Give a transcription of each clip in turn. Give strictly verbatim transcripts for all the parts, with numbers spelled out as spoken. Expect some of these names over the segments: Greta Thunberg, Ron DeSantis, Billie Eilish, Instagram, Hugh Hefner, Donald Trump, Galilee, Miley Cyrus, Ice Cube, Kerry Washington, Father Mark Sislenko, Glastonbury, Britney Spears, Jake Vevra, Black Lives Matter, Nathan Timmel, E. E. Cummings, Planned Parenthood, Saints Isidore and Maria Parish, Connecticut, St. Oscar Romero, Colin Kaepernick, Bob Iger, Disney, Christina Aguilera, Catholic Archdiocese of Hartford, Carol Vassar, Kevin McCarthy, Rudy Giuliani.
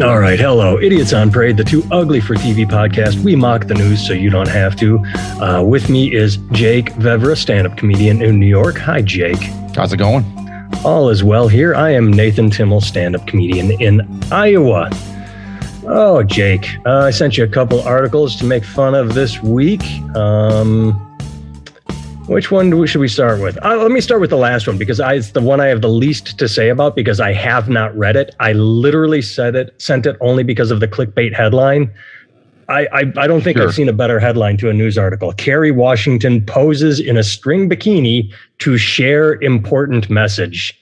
All right, hello, Idiots on Parade, the Too Ugly for T V podcast. We mock the news so you don't have to. Uh, with me is Jake Vevra, stand-up comedian in New York. Hi, Jake. How's it going? All is well here. I am Nathan Timmel, stand-up comedian in Iowa. Oh, Jake, uh, I sent you a couple articles to make fun of this week. Um... Which one do we, should we start with? Uh, let me start with the last one because I, it's the one I have the least to say about because I have not read it. I literally said it, sent it only because of the clickbait headline. I, I, I don't think sure. I've seen a better headline to a news article. Kerry Washington poses in a string bikini to share important message.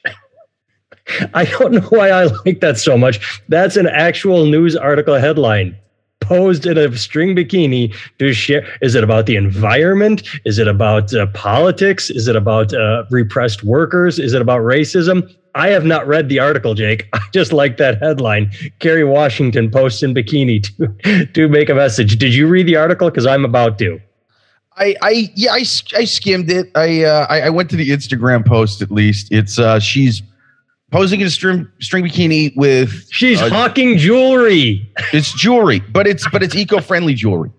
I don't know why I like that so much. That's an actual news article headline. Posed in a string bikini to share. Is it about the environment? Is it about uh, politics? Is it about uh, repressed workers? Is it about racism? I have not read the article, Jake. I just like that headline. Kerry Washington posts in bikini to to make a message. Did you read the article? Because I'm about to. I, I yeah I, I skimmed it. I, uh, I I went to the Instagram post at least. It's uh, she's. Posing in a string, string bikini with she's uh, hawking jewelry. It's jewelry, but it's but it's eco-friendly jewelry.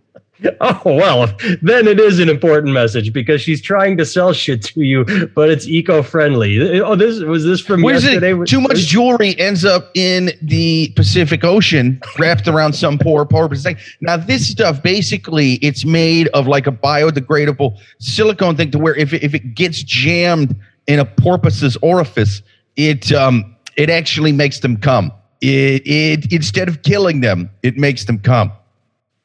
Oh, well, then it is an important message because she's trying to sell shit to you, but it's eco-friendly. Oh, this was this from Where's yesterday. It? Too much jewelry ends up in the Pacific Ocean, wrapped around some poor porpoise thing. Now, this stuff basically it's made of like a biodegradable silicone thing to where if it, if it gets jammed in a porpoise's orifice. It um it actually makes them come. It it instead of killing them, it makes them come.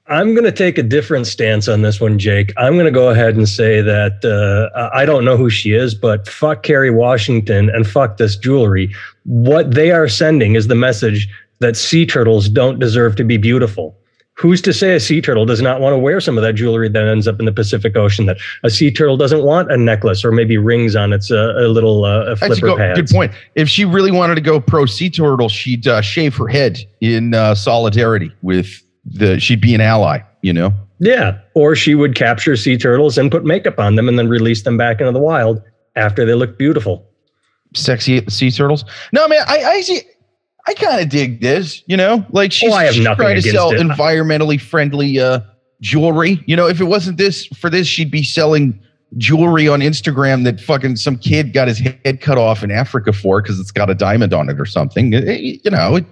I'm going to take a different stance on this one, Jake. I'm going to go ahead and say that uh, I don't know who she is, but fuck Kerry Washington and fuck this jewelry. What they are sending is the message that sea turtles don't deserve to be beautiful. Who's to say a sea turtle does not want to wear some of that jewelry that ends up in the Pacific Ocean? That a sea turtle doesn't want a necklace or maybe rings on its uh, a little uh, a flipper go, pads. Good point. If she really wanted to go pro sea turtle, she'd uh, shave her head in uh, solidarity with the. She'd be an ally, you know. Yeah, or she would capture sea turtles and put makeup on them and then release them back into the wild after they look beautiful. Sexy sea turtles. No, man, I I see. I kind of dig this, you know, like she's, oh, she's trying to sell it. Environmentally friendly uh, jewelry. You know, if it wasn't this for this, she'd be selling jewelry on Instagram that fucking some kid got his head cut off in Africa for because it's got a diamond on it or something. It, it, you know, it,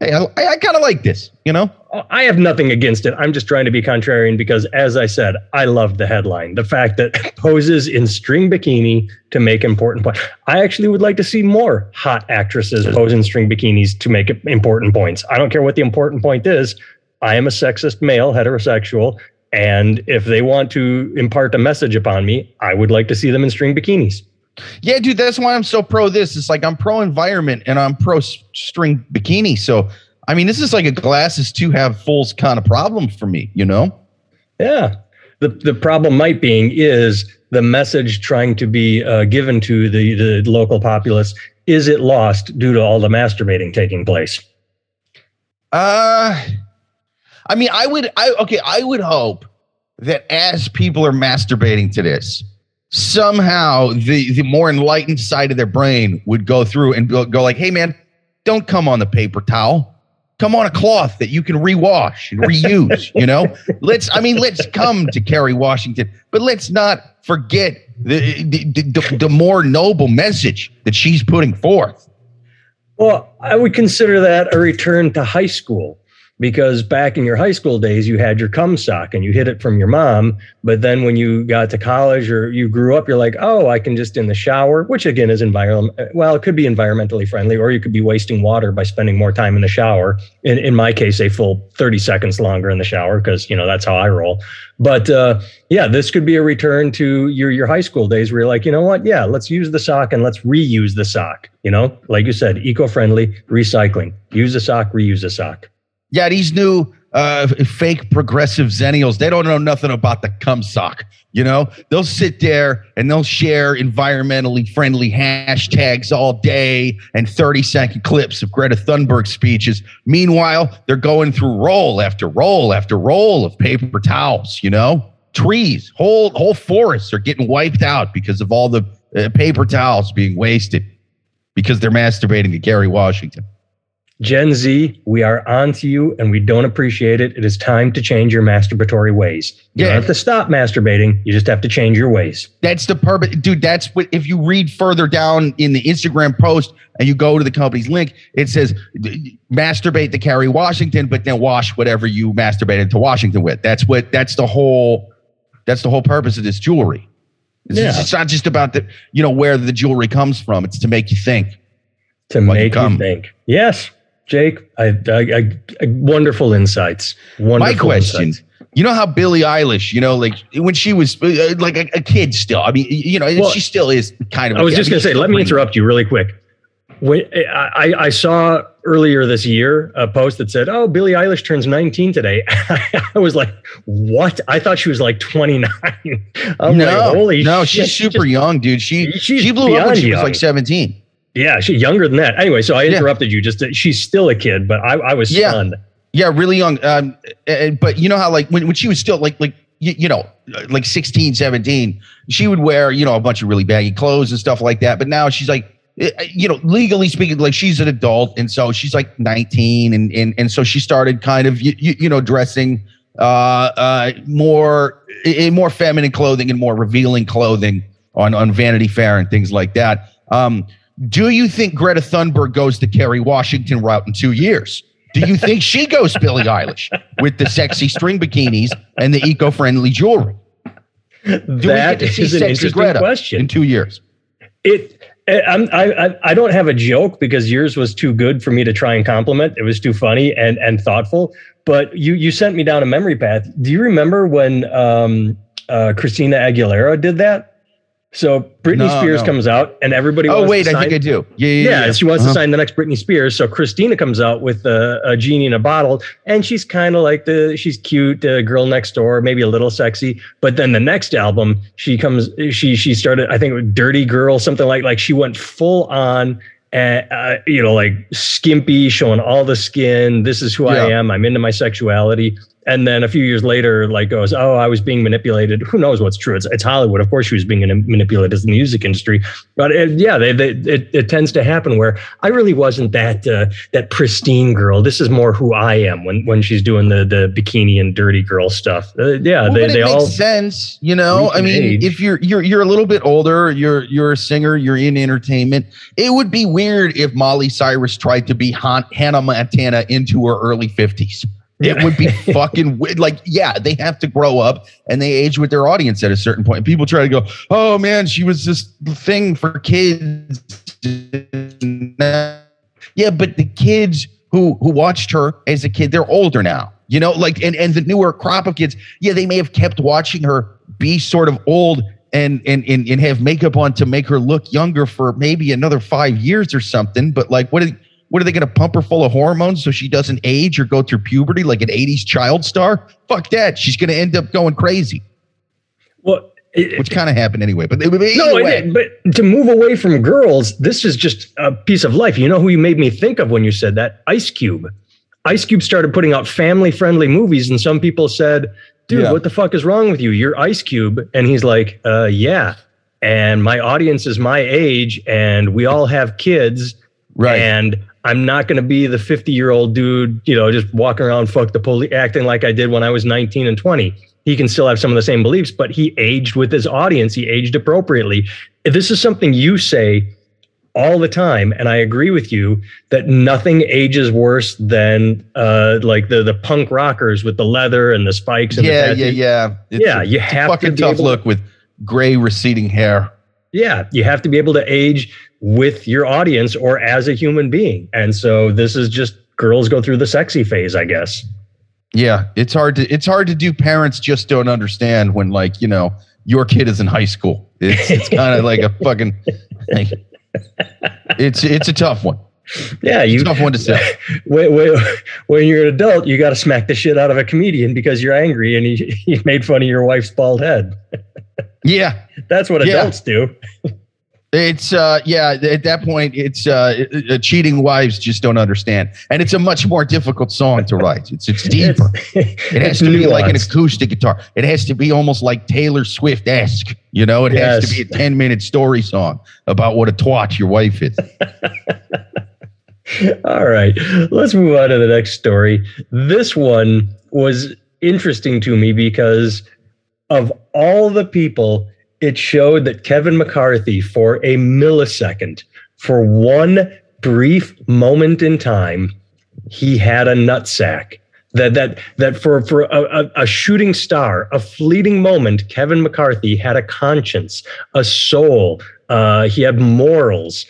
hey, I, I kind of like this, you know, I have nothing against it. I'm just trying to be contrarian because, as I said, I love the headline. The fact that poses in string bikini to make important points. I actually would like to see more hot actresses pose in string bikinis to make important points. I don't care what the important point is. I am a sexist male, heterosexual, and if they want to impart a message upon me, I would like to see them in string bikinis. Yeah, dude, that's why I'm so pro this. It's like I'm pro environment and I'm pro string bikini. So I mean, this is like a glasses to have fulls kind of problem for me, you know? Yeah. The the problem might being is the message trying to be uh, given to the, the local populace. Is it lost due to all the masturbating taking place? Uh, I mean, I would, I okay, I would hope that as people are masturbating to this, somehow the, the more enlightened side of their brain would go through and go, go like, hey, man, don't come on the paper towel. Come on a cloth that you can rewash and reuse, you know, let's I mean, let's come to Kerry Washington, but let's not forget the the, the the more noble message that she's putting forth. Well, I would consider that a return to high school, because back in your high school days, you had your cum sock and you hid it from your mom. But then when you got to college or you grew up, you're like, oh, I can just in the shower, which again is environment. Well, it could be environmentally friendly, or you could be wasting water by spending more time in the shower. In in my case, a full thirty seconds longer in the shower because, you know, that's how I roll. But uh, yeah, this could be a return to your your high school days where you're like, you know what? Yeah, let's use the sock and let's reuse the sock. You know, like you said, eco-friendly recycling, use the sock, reuse the sock. Yeah, these new uh, fake progressive zennials, they don't know nothing about the cum sock, you know? They'll sit there and they'll share environmentally friendly hashtags all day and thirty-second clips of Greta Thunberg speeches. Meanwhile, they're going through roll after roll after roll of paper towels, you know? Trees, whole whole forests are getting wiped out because of all the uh, paper towels being wasted because they're masturbating to Kerry Washington. Gen Z, we are on to you and we don't appreciate it. It is time to change your masturbatory ways. You yeah. don't have to stop masturbating. You just have to change your ways. That's the purpose. Dude, that's what, if you read further down in the Instagram post and you go to the company's link, it says masturbate to Kerry Washington, but then wash whatever you masturbated to Washington with. That's what, that's the whole, that's the whole purpose of this jewelry. It's, yeah. it's not just about the, you know, where the jewelry comes from. It's to make you think. To make you, you think. Yes. Jake, I, I, I, I, wonderful insights. Wonderful My question, insights. You know how Billie Eilish, you know, like when she was uh, like a, a kid still, I mean, you know, well, she still is kind of. I was a, just going to say, let me interrupt you really quick. When, I, I saw earlier this year a post that said, oh, Billie Eilish turns nineteen today. I was like, what? I thought she was like twenty-nine. I'm no, like, holy no, shit. She's super she just, young, dude. She, she blew up when she young. was like seventeen. Yeah, she's younger than that. Anyway, so I interrupted yeah. you. Just to, she's still a kid, but I, I was stunned. Yeah, yeah, really young. Um, and, but you know how like when, when she was still like like you, you know like sixteen, seventeen, she would wear you know a bunch of really baggy clothes and stuff like that. But now she's like, you know, legally speaking, like she's an adult, and so she's like nineteen, and and and so she started kind of you you, you know dressing uh uh more in more feminine clothing and more revealing clothing on on Vanity Fair and things like that. Um. Do you think Greta Thunberg goes the Kerry Washington route in two years? Do you think she goes Billie Eilish with the sexy string bikinis and the eco-friendly jewelry? Do that we get to is see an sexy Greta question. In two years? It. I'm, I I don't have a joke because yours was too good for me to try and compliment. It was too funny and and thoughtful. But you you sent me down a memory path. Do you remember when um, uh, Christina Aguilera did that? So Britney no, Spears no. comes out and everybody wants to sign. Oh, wait, I think I do. Yeah, yeah, yeah. yeah. She wants uh-huh. to sign the next Britney Spears. So Christina comes out with a, a genie in a bottle, and she's kind of like the, she's cute, uh, girl next door, maybe a little sexy. But then the next album, she comes, she she started, I think, with Dirty Girl, something like, like she went full on, uh, uh, you know, like skimpy, showing all the skin. This is who yeah. I am. I'm into my sexuality. And then a few years later, like goes, oh, I was being manipulated. Who knows what's true? It's, it's Hollywood. Of course, she was being manipulated as the music industry. But it, yeah, they, they, it, it tends to happen where I really wasn't that uh, that pristine girl. This is more who I am when, when she's doing the the bikini and dirty girl stuff. Uh, yeah, well, they, but it they makes all sense. You know, I mean, age. if you're you're you're a little bit older, you're you're a singer, you're in entertainment. It would be weird if Miley Cyrus tried to be Han- Hannah Montana into her early fifties. It would be fucking weird. Like, yeah, they have to grow up and they age with their audience at a certain point. People try to go, oh, man, she was this thing for kids. Yeah, but the kids who who watched her as a kid, they're older now, you know, like and, and the newer crop of kids. Yeah, they may have kept watching her be sort of old and and and, and have makeup on to make her look younger for maybe another five years or something. But like, what is What are they going to pump her full of hormones so she doesn't age or go through puberty like an eighties child star? Fuck that. She's going to end up going crazy. Well, it, which kind of happened anyway. But, no, it, but to move away from girls, this is just a piece of life. You know who you made me think of when you said that? Ice Cube. Ice Cube started putting out family-friendly movies, and some people said, dude, yeah. what the fuck is wrong with you? You're Ice Cube. And he's like, uh, yeah. And my audience is my age, and we all have kids. Right. And I'm not going to be the fifty-year-old dude, you know, just walking around, fuck the police, acting like I did when I was nineteen and twenty. He can still have some of the same beliefs, but he aged with his audience. He aged appropriately. This is something you say all the time, and I agree with you that nothing ages worse than uh, like the the punk rockers with the leather and the spikes. And yeah, the yeah, yeah. It's yeah, a, you have a fucking to be tough able- look with gray receding hair. Yeah, you have to be able to age with your audience or as a human being. And so this is just girls go through the sexy phase, I guess. Yeah, it's hard to it's hard to do. Parents just don't understand when, like, you know, your kid is in high school. It's it's kind of like a fucking thing. It's it's a tough one. Yeah, you, it's a tough one to say. When, when, when you're an adult, you got to smack the shit out of a comedian because you're angry and he, he made fun of your wife's bald head. Yeah, that's what adults yeah. do. It's uh, yeah. At that point, it's uh, cheating wives just don't understand, and it's a much more difficult song to write. It's it's deeper. It's, it has to nuanced. be like an acoustic guitar. It has to be almost like Taylor Swift-esque. You know, it yes. has to be a ten-minute story song about what a twat your wife is. All right, let's move on to the next story. This one was interesting to me because of all the people, it showed that Kevin McCarthy, for a millisecond, for one brief moment in time, he had a nutsack. That that that for for a, a shooting star, a fleeting moment, Kevin McCarthy had a conscience, a soul. Uh, he had morals.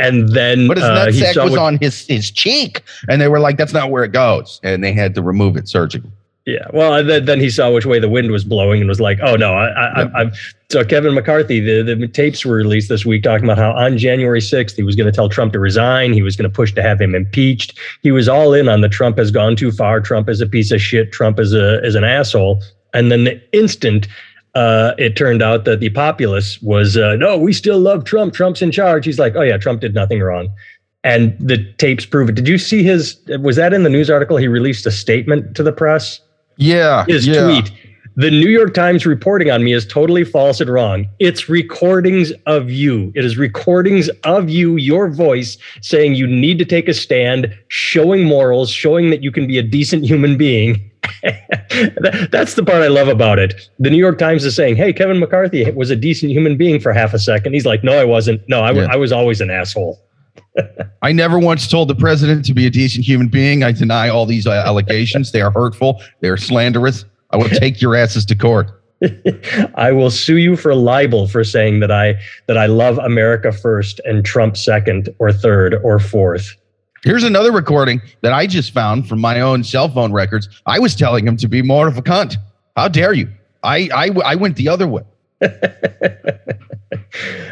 And then but his uh, nutsack was what, on his, his cheek, and they were like, "That's not where it goes," and they had to remove it surgically. Yeah, well, then, then he saw which way the wind was blowing and was like, "Oh no!" I, I, yeah. I, so Kevin McCarthy, the, the tapes were released this week talking about how on January sixth he was going to tell Trump to resign, he was going to push to have him impeached, he was all in on the Trump has gone too far, Trump is a piece of shit, Trump is a is an asshole, and then the instant. Uh, it turned out that the populace was, uh, no, we still love Trump. Trump's in charge. He's like, oh, yeah, Trump did nothing wrong. And the tapes prove it. Did you see his, was that in the news article? He released a statement to the press. Yeah. His yeah. tweet. The New York Times reporting on me is totally false and wrong. It's recordings of you. It is recordings of you, your voice saying you need to take a stand, showing morals, showing that you can be a decent human being. That's the part I love about it. The New York Times is saying, hey, Kevin McCarthy was a decent human being for half a second. He's like, no, I wasn't. No, I, w- yeah. I was always an asshole. I never once told the president to be a decent human being. I deny all these uh, allegations. They are hurtful. They are slanderous. I will take your asses to court. I will sue you for libel for saying that I that I love America first and Trump second or third or fourth. Here's another recording that I just found from my own cell phone records. I was telling him to be more of a cunt. How dare you? I I, I went the other way.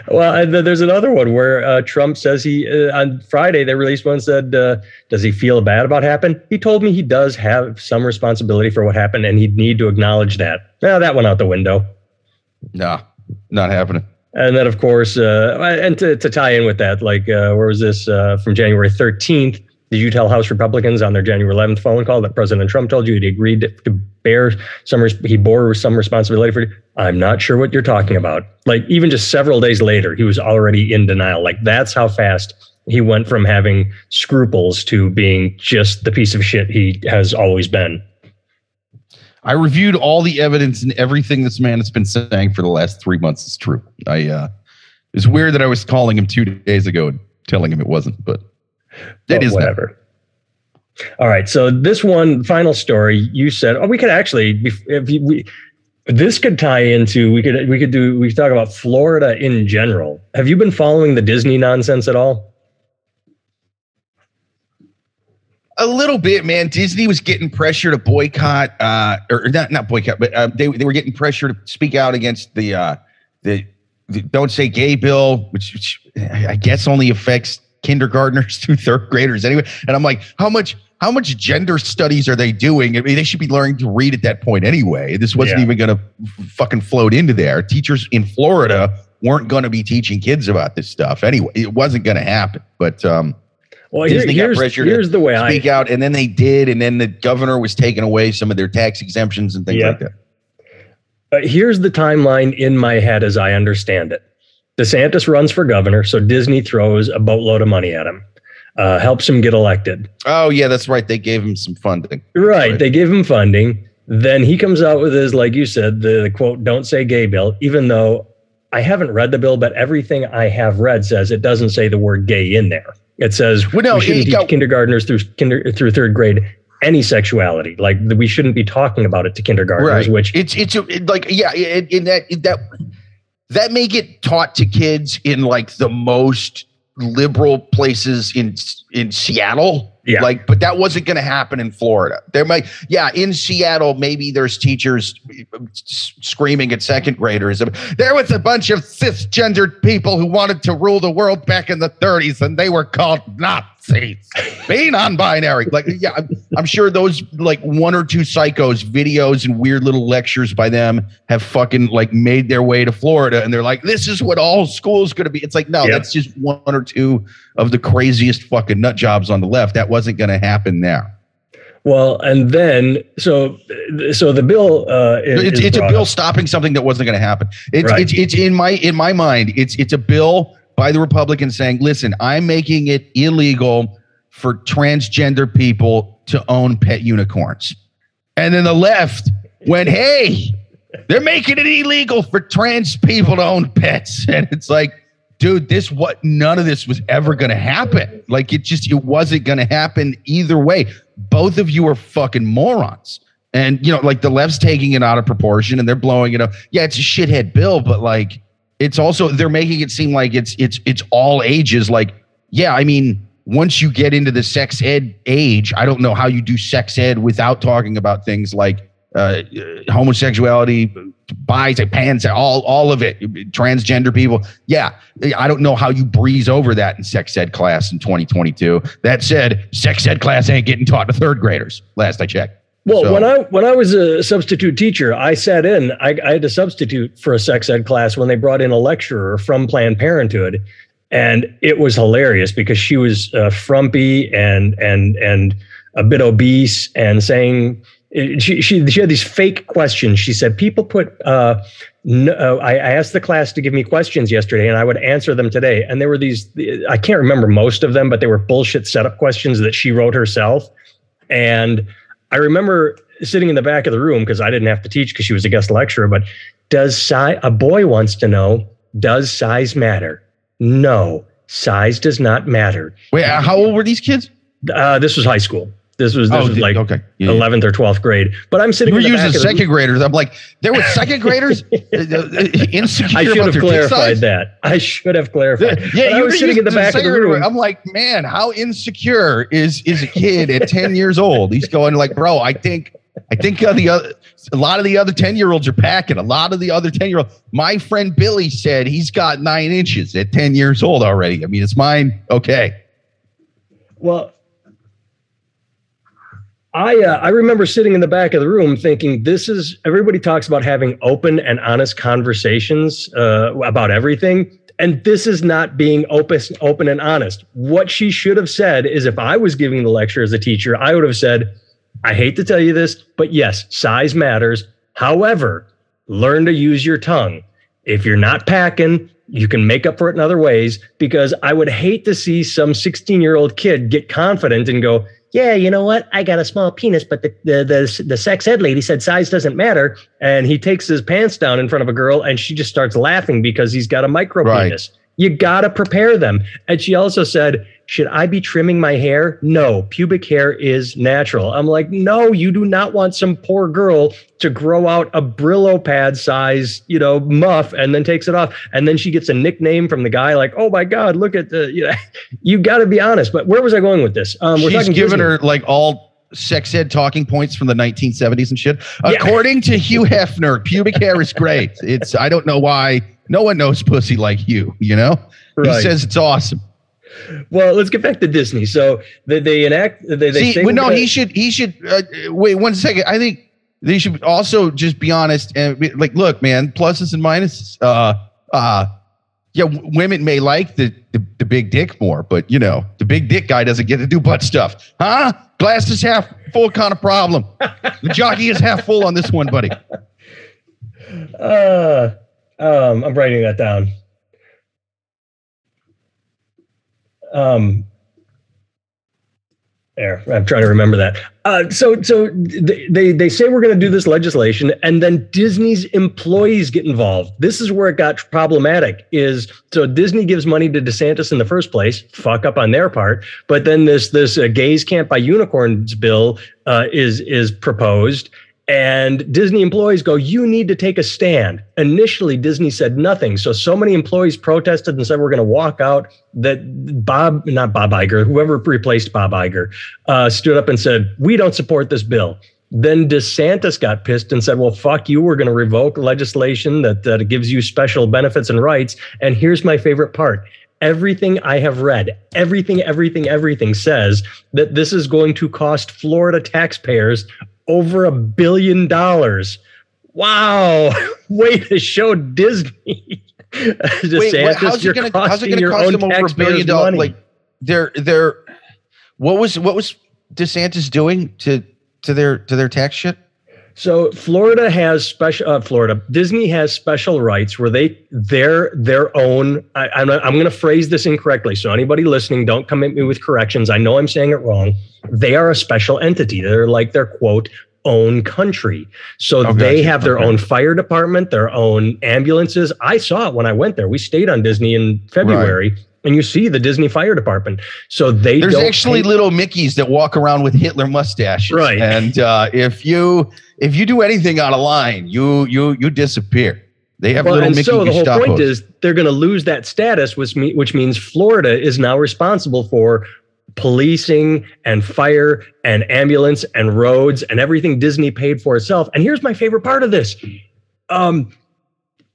Well, there's another one where uh, Trump says he uh, on Friday, they released one said, uh, does he feel bad about happened? He told me he does have some responsibility for what happened and he'd need to acknowledge that. Now, that went out the window. No, not happening. And then, of course, uh, and to, to tie in with that, like, uh, where was this uh, from January thirteenth? Did you tell House Republicans on their January eleventh phone call that President Trump told you he agreed to, to bear some, res- he bore some responsibility for? I'm not sure what you're talking about. Like, even just several days later, he was already in denial. Like, that's how fast he went from having scruples to being just the piece of shit he has always been. I reviewed all the evidence and everything this man has been saying for the last three months is true. I uh, it's weird that I was calling him two days ago and telling him it wasn't, but it oh, is whatever. Not. All right, so this one final story you said, oh, we could actually, if you, we this could tie into we could we could do we could talk about Florida in general. Have you been following the Disney nonsense at all? A little bit, man. Disney was getting pressure to boycott, uh, or not, not boycott, but uh, they they were getting pressure to speak out against the uh, the, the Don't Say Gay bill, which, which I guess only affects kindergartners to third graders anyway. And I'm like, how much how much gender studies are they doing? I mean, they should be learning to read at that point anyway. This wasn't yeah. even going to fucking float into there. Teachers in Florida weren't going to be teaching kids about this stuff anyway. It wasn't going to happen, but. Um, Well, Disney here, got pressure to the way speak I, out, and then they did, and then the governor was taking away some of their tax exemptions and things yeah. like that. But here's the timeline in my head as I understand it. DeSantis runs for governor, so Disney throws a boatload of money at him, uh, helps him get elected. Oh, yeah, that's right. They gave him some funding. Right, right. They gave him funding. Then he comes out with his, like you said, the, the quote, Don't Say Gay bill, even though I haven't read the bill, but everything I have read says it doesn't say the word gay in there. It says well, no, we shouldn't teach got- kindergartners through kinder through third grade any sexuality. Like we shouldn't be talking about it to kindergartners. Right. Which it's it's a, it, like yeah, in, in that in that that may get taught to kids in like the most liberal places in in Seattle. Yeah. Like, but that wasn't going to happen in Florida. There might, yeah, in Seattle, maybe there's teachers screaming at second graders. There was a bunch of cisgendered people who wanted to rule the world back in the thirties, and they were called Nazis. Be non-binary. Like, yeah, I'm, I'm sure those like one or two psychos videos and weird little lectures by them have fucking like made their way to Florida, and they're like, this is what all school's going to be. It's like, no, yeah. that's just one or two of the craziest fucking nut jobs on the left. That wasn't going to happen there. Well, and then so so the bill uh, is, it's, is it's a bill up. Stopping something that wasn't going to happen. It's, right. it's it's in my in my mind. It's it's a bill by the Republicans saying, listen, I'm making it illegal for transgender people to own pet unicorns. And then the left went, hey, they're making it illegal for trans people to own pets. And it's like, dude, this what none of this was ever going to happen. Like, it just it wasn't going to happen either way. Both of you are fucking morons. And, you know, like the left's taking it out of proportion and they're blowing it up. Yeah, it's a shithead bill, but like it's also they're making it seem like it's it's it's all ages. Like, yeah, I mean, once you get into the sex ed age, I don't know how you do sex ed without talking about things like uh, homosexuality, bi, pans, all all of it, transgender people. Yeah, I don't know how you breeze over that in sex ed class in twenty twenty-two. That said, sex ed class ain't getting taught to third graders, last I checked. Well, so, when I when I was a substitute teacher, I sat in, I, I had to substitute for a sex ed class when they brought in a lecturer from Planned Parenthood. And it was hilarious because she was uh, frumpy and and and a bit obese and saying, she she, she had these fake questions. She said, people put, uh, no, uh, I, I asked the class to give me questions yesterday and I would answer them today. And there were these, I can't remember most of them, but they were bullshit setup questions that she wrote herself. And I remember sitting in the back of the room because I didn't have to teach because she was a guest lecturer. But does size? A boy wants to know, does size matter? No, size does not matter. Wait, how old were these kids? Uh, this was high school. This was this oh, was like okay. yeah, eleventh yeah. or twelfth grade. But I'm sitting. You were in the using back second the graders. I'm like, there were second graders. Insecure. I should about have clarified that. I should have clarified. The, yeah, but you were sitting in the back of the room. Grade. I'm like, man, how insecure is is a kid at ten years old? He's going like, bro, I think I think uh, the other, a lot of the other ten year olds are packing. A lot of the other ten year olds. My friend Billy said he's got nine inches at ten years old already. I mean, it's mine. Okay. Well. I uh, I remember sitting in the back of the room thinking, this is, everybody talks about having open and honest conversations uh, about everything. And this is not being open, open and honest. What she should have said is, if I was giving the lecture as a teacher, I would have said, I hate to tell you this, but yes, size matters. However, learn to use your tongue. If you're not packing, you can make up for it in other ways, because I would hate to see some sixteen-year-old kid get confident and go, yeah, you know what? I got a small penis, but the, the the the sex ed lady said size doesn't matter. And he takes his pants down in front of a girl and she just starts laughing because he's got a micro penis. Right. You got to prepare them. And she also said, should I be trimming my hair? No, pubic hair is natural. I'm like, no, you do not want some poor girl to grow out a Brillo pad size, you know, muff and then takes it off. And then she gets a nickname from the guy like, oh, my God, look at the, you know, you got to be honest. But where was I going with this? Um, we're She's talking giving Disney. Her like all sex ed talking points from the nineteen seventies and shit. Yeah. According to Hugh Hefner, pubic hair is great. It's I don't know why. No one knows pussy like you, you know, right. He says it's awesome. Well, let's get back to Disney. So they, they enact. They, they See, well, no, he should he should uh, wait one second. I think they should also just be honest and be, like, look, man, pluses and minuses. Uh, uh, yeah, w- women may like the, the, the big dick more, but, you know, the big dick guy doesn't get to do butt stuff. Huh? Glass is half full kind of problem. The jockey is half full on this one, buddy. Uh. Um, I'm writing that down. Um, there, I'm trying to remember that. Uh, so, so they, they, they say we're going to do this legislation, and then Disney's employees get involved. This is where it got problematic. Is so Disney gives money to DeSantis in the first place, fuck up on their part. But then this this uh, gays can't buy unicorns bill uh, is is proposed. And Disney employees go, you need to take a stand. Initially, Disney said nothing. So, so many employees protested and said, we're going to walk out, that Bob, not Bob Iger, whoever replaced Bob Iger, uh, stood up and said, we don't support this bill. Then DeSantis got pissed and said, well, fuck you. We're going to revoke legislation that, that gives you special benefits and rights. And here's my favorite part. Everything I have read, everything, everything, everything says that this is going to cost Florida taxpayers over a billion dollars. Wow. Way to show Disney. Wait, wait, how's it going to cost them over a billion dollars? Like they're, they're, what was, what was DeSantis doing to, to their, to their tax shit? So Florida has special uh, Florida Disney has special rights where they their their own. I, I'm not, I'm going to phrase this incorrectly. So anybody listening, don't come at me with corrections. I know I'm saying it wrong. They are a special entity. They're like their quote own country. So oh, they gotcha. have their okay. own fire department, their own ambulances. I saw it when I went there. We stayed on Disney in February. Right. And you see the Disney Fire Department. So they There's don't actually pay- little Mickeys that walk around with Hitler mustaches. Right. And uh, if you if you do anything out of line, you you you disappear. They have well, little and Mickey so the Gestapo. Whole point is they're going to lose that status, which me- which means Florida is now responsible for policing and fire and ambulance and roads and everything Disney paid for itself. And here's my favorite part of this. Um,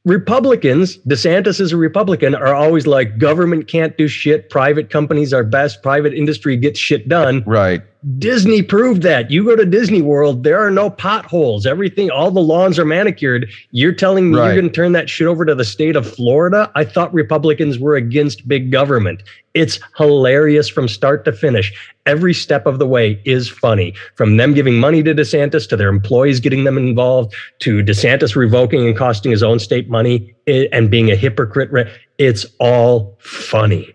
Republicans, DeSantis is a Republican, are always like, government can't do shit. Private companies are best. Private industry gets shit done. Right. Disney proved that. You go to Disney World, there are no potholes. Everything, all the lawns are manicured. You're telling me right. you're going to turn that shit over to the state of Florida? I thought Republicans were against big government. It's hilarious from start to finish. Every step of the way is funny, from them giving money to DeSantis, to their employees getting them involved, to DeSantis revoking and costing his own state money and being a hypocrite. It's all funny.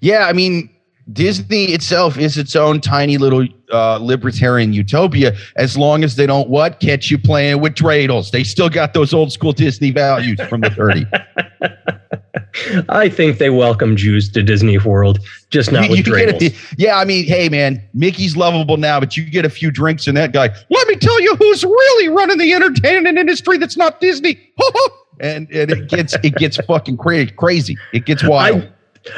Yeah, I mean, Disney itself is its own tiny little uh, libertarian utopia, as long as they don't what? Catch you playing with dreidels. They still got those old school Disney values from the thirties. I think they welcome Jews to Disney World, just not you, with you dreidels. Get a, yeah, I mean, hey, man, Mickey's lovable now, but you get a few drinks and that guy, let me tell you who's really running the entertainment industry that's not Disney. and and it gets it gets fucking cra- crazy. It gets wild. I,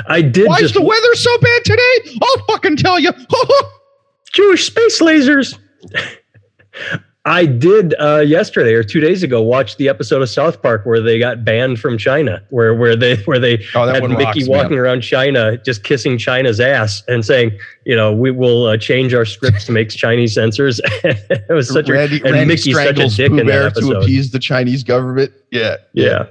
I did. Why just, is the weather so bad today? I'll fucking tell you. Jewish space lasers. I did uh, yesterday or two days ago watch the episode of South Park where they got banned from China, where where they where they oh, had Mickey rocks, walking man. around China, just kissing China's ass and saying, you know, we will uh, change our scripts to make Chinese censors. It was such Randy, a and Randy Mickey such a dick in that episode to appease the Chinese government. Yeah, yeah. yeah.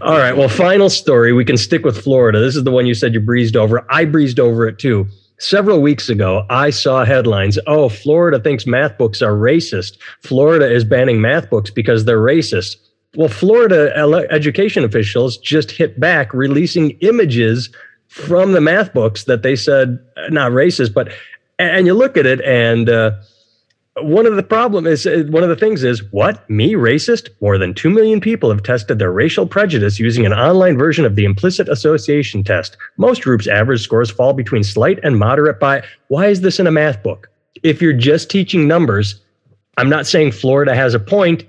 All right. Well, final story. We can stick with Florida. This is the one you said you breezed over. I breezed over it, too. Several weeks ago, I saw headlines. Oh, Florida thinks math books are racist. Florida is banning math books because they're racist. Well, Florida ele- education officials just hit back, releasing images from the math books that they said not racist. But and you look at it and uh, One of the problem is one of the things is what me racist? More than two million people have tested their racial prejudice using an online version of the implicit association test. Most groups' average scores fall between slight and moderate by. Why is this in a math book? If you're just teaching numbers, I'm not saying Florida has a point,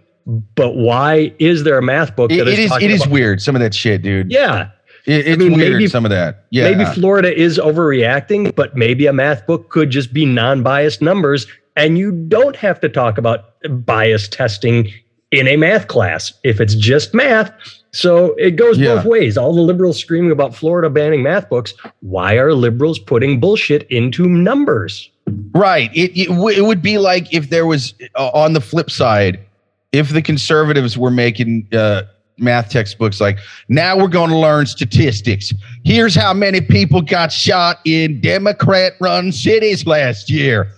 but why is there a math book? That it, it is. It is about- weird. Some of that shit, dude. Yeah. It's I mean, weird, maybe, some of that. Yeah. Maybe Florida is overreacting, but maybe a math book could just be non-biased numbers. And you don't have to talk about bias testing in a math class if it's just math. So it goes yeah. both ways. All the liberals screaming about Florida banning math books. Why are liberals putting bullshit into numbers? Right. It, it, w- it would be like if there was, uh, on the flip side, if the conservatives were making uh, math textbooks like, now we're going to learn statistics. Here's how many people got shot in Democrat-run cities last year.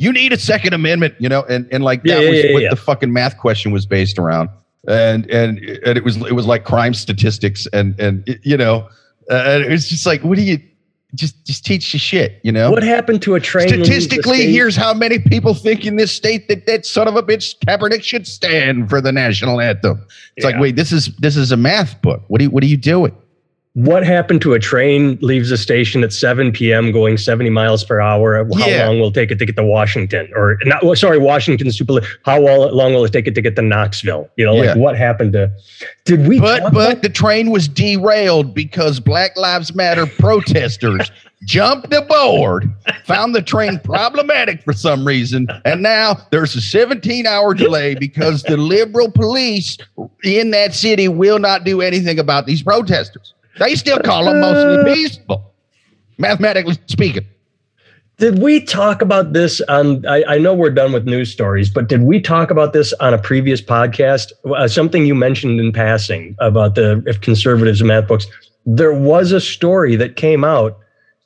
You need a Second Amendment, you know, and, and like that yeah, was yeah, what yeah. the fucking math question was based around. And and and it was it was like crime statistics and, and it, you know, uh, and it was just like, what do you just just teach your shit, you know? What happened to a train? Statistically, here's how many people think in this state that that son of a bitch Kaepernick should stand for the national anthem. It's yeah. like, wait, this is this is a math book. What do you, what are you doing? What happened to a train leaves a station at seven p.m. going seventy miles per hour? How yeah. long will it take it to get to Washington? Or not? Sorry, Washington Super. How long will it take it to get to Knoxville? You know, yeah. like what happened to? Did we? But but about? the train was derailed because Black Lives Matter protesters jumped aboard, found the train problematic for some reason, and now there's a seventeen-hour delay because the liberal police in that city will not do anything about these protesters. They still call them mostly peaceful, mathematically speaking. Did we talk about this on, I, I know we're done with news stories, but did we talk about this on a previous podcast? Uh, something you mentioned in passing about the if conservatives and math books. There was a story that came out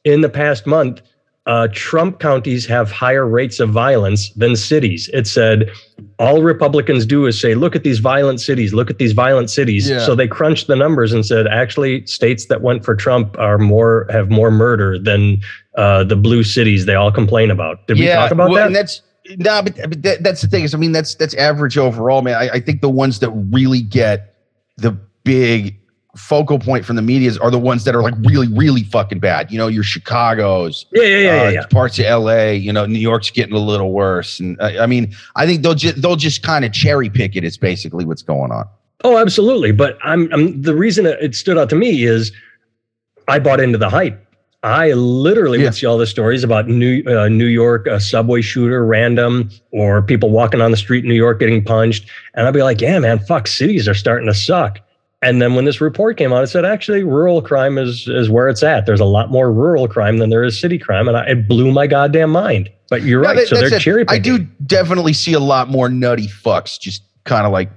in the past month. Uh, Trump counties have higher rates of violence than cities. It said all Republicans do is say, look at these violent cities, look at these violent cities. Yeah. So they crunched the numbers and said, actually, states that went for Trump are more have more murder than uh, the blue cities they all complain about. Did yeah, we talk about well, that? And that's, no, but, but that, that's the thing is, I mean, that's that's average overall, man. I, I think the ones that really get the big focal point from the media are the ones that are like really, really fucking bad. You know, your Chicago's, yeah, yeah, yeah, uh, yeah, yeah. parts of L A, you know, New York's getting a little worse. And uh, I mean, I think they'll just, they'll just kind of cherry pick it is basically what's going on. Oh, absolutely. But I'm, I'm the reason it stood out to me is I bought into the hype. I literally yeah. would see all the stories about New uh, New York, a subway shooter, random, or people walking on the street in New York getting punched. And I'd be like, yeah, man, fuck, cities are starting to suck. And then when this report came out, it said, actually, rural crime is is where it's at. There's a lot more rural crime than there is city crime. And I, it blew my goddamn mind. But you're no, right. That, so they're cherry picking. I do definitely see a lot more nutty fucks just kind of like,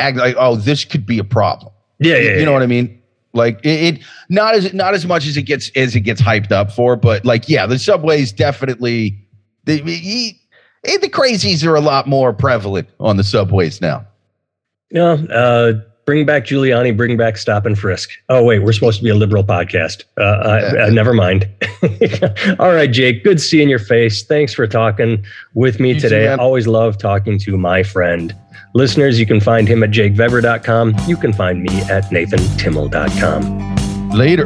act like, oh, this could be a problem. Yeah, yeah, You, you yeah, know yeah. what I mean? Like it, it not as not as much as it gets as it gets hyped up for, but like yeah, the subways definitely the he, the crazies are a lot more prevalent on the subways now. Yeah, uh, bring back Giuliani, bring back stop and frisk. Oh wait, we're supposed to be a liberal podcast. Uh, I, I, never mind. All right, Jake, good seeing your face. Thanks for talking with me you today. I always love talking to my friend. Listeners, you can find him at jake vever dot com. You can find me at nathan timmel dot com. Later.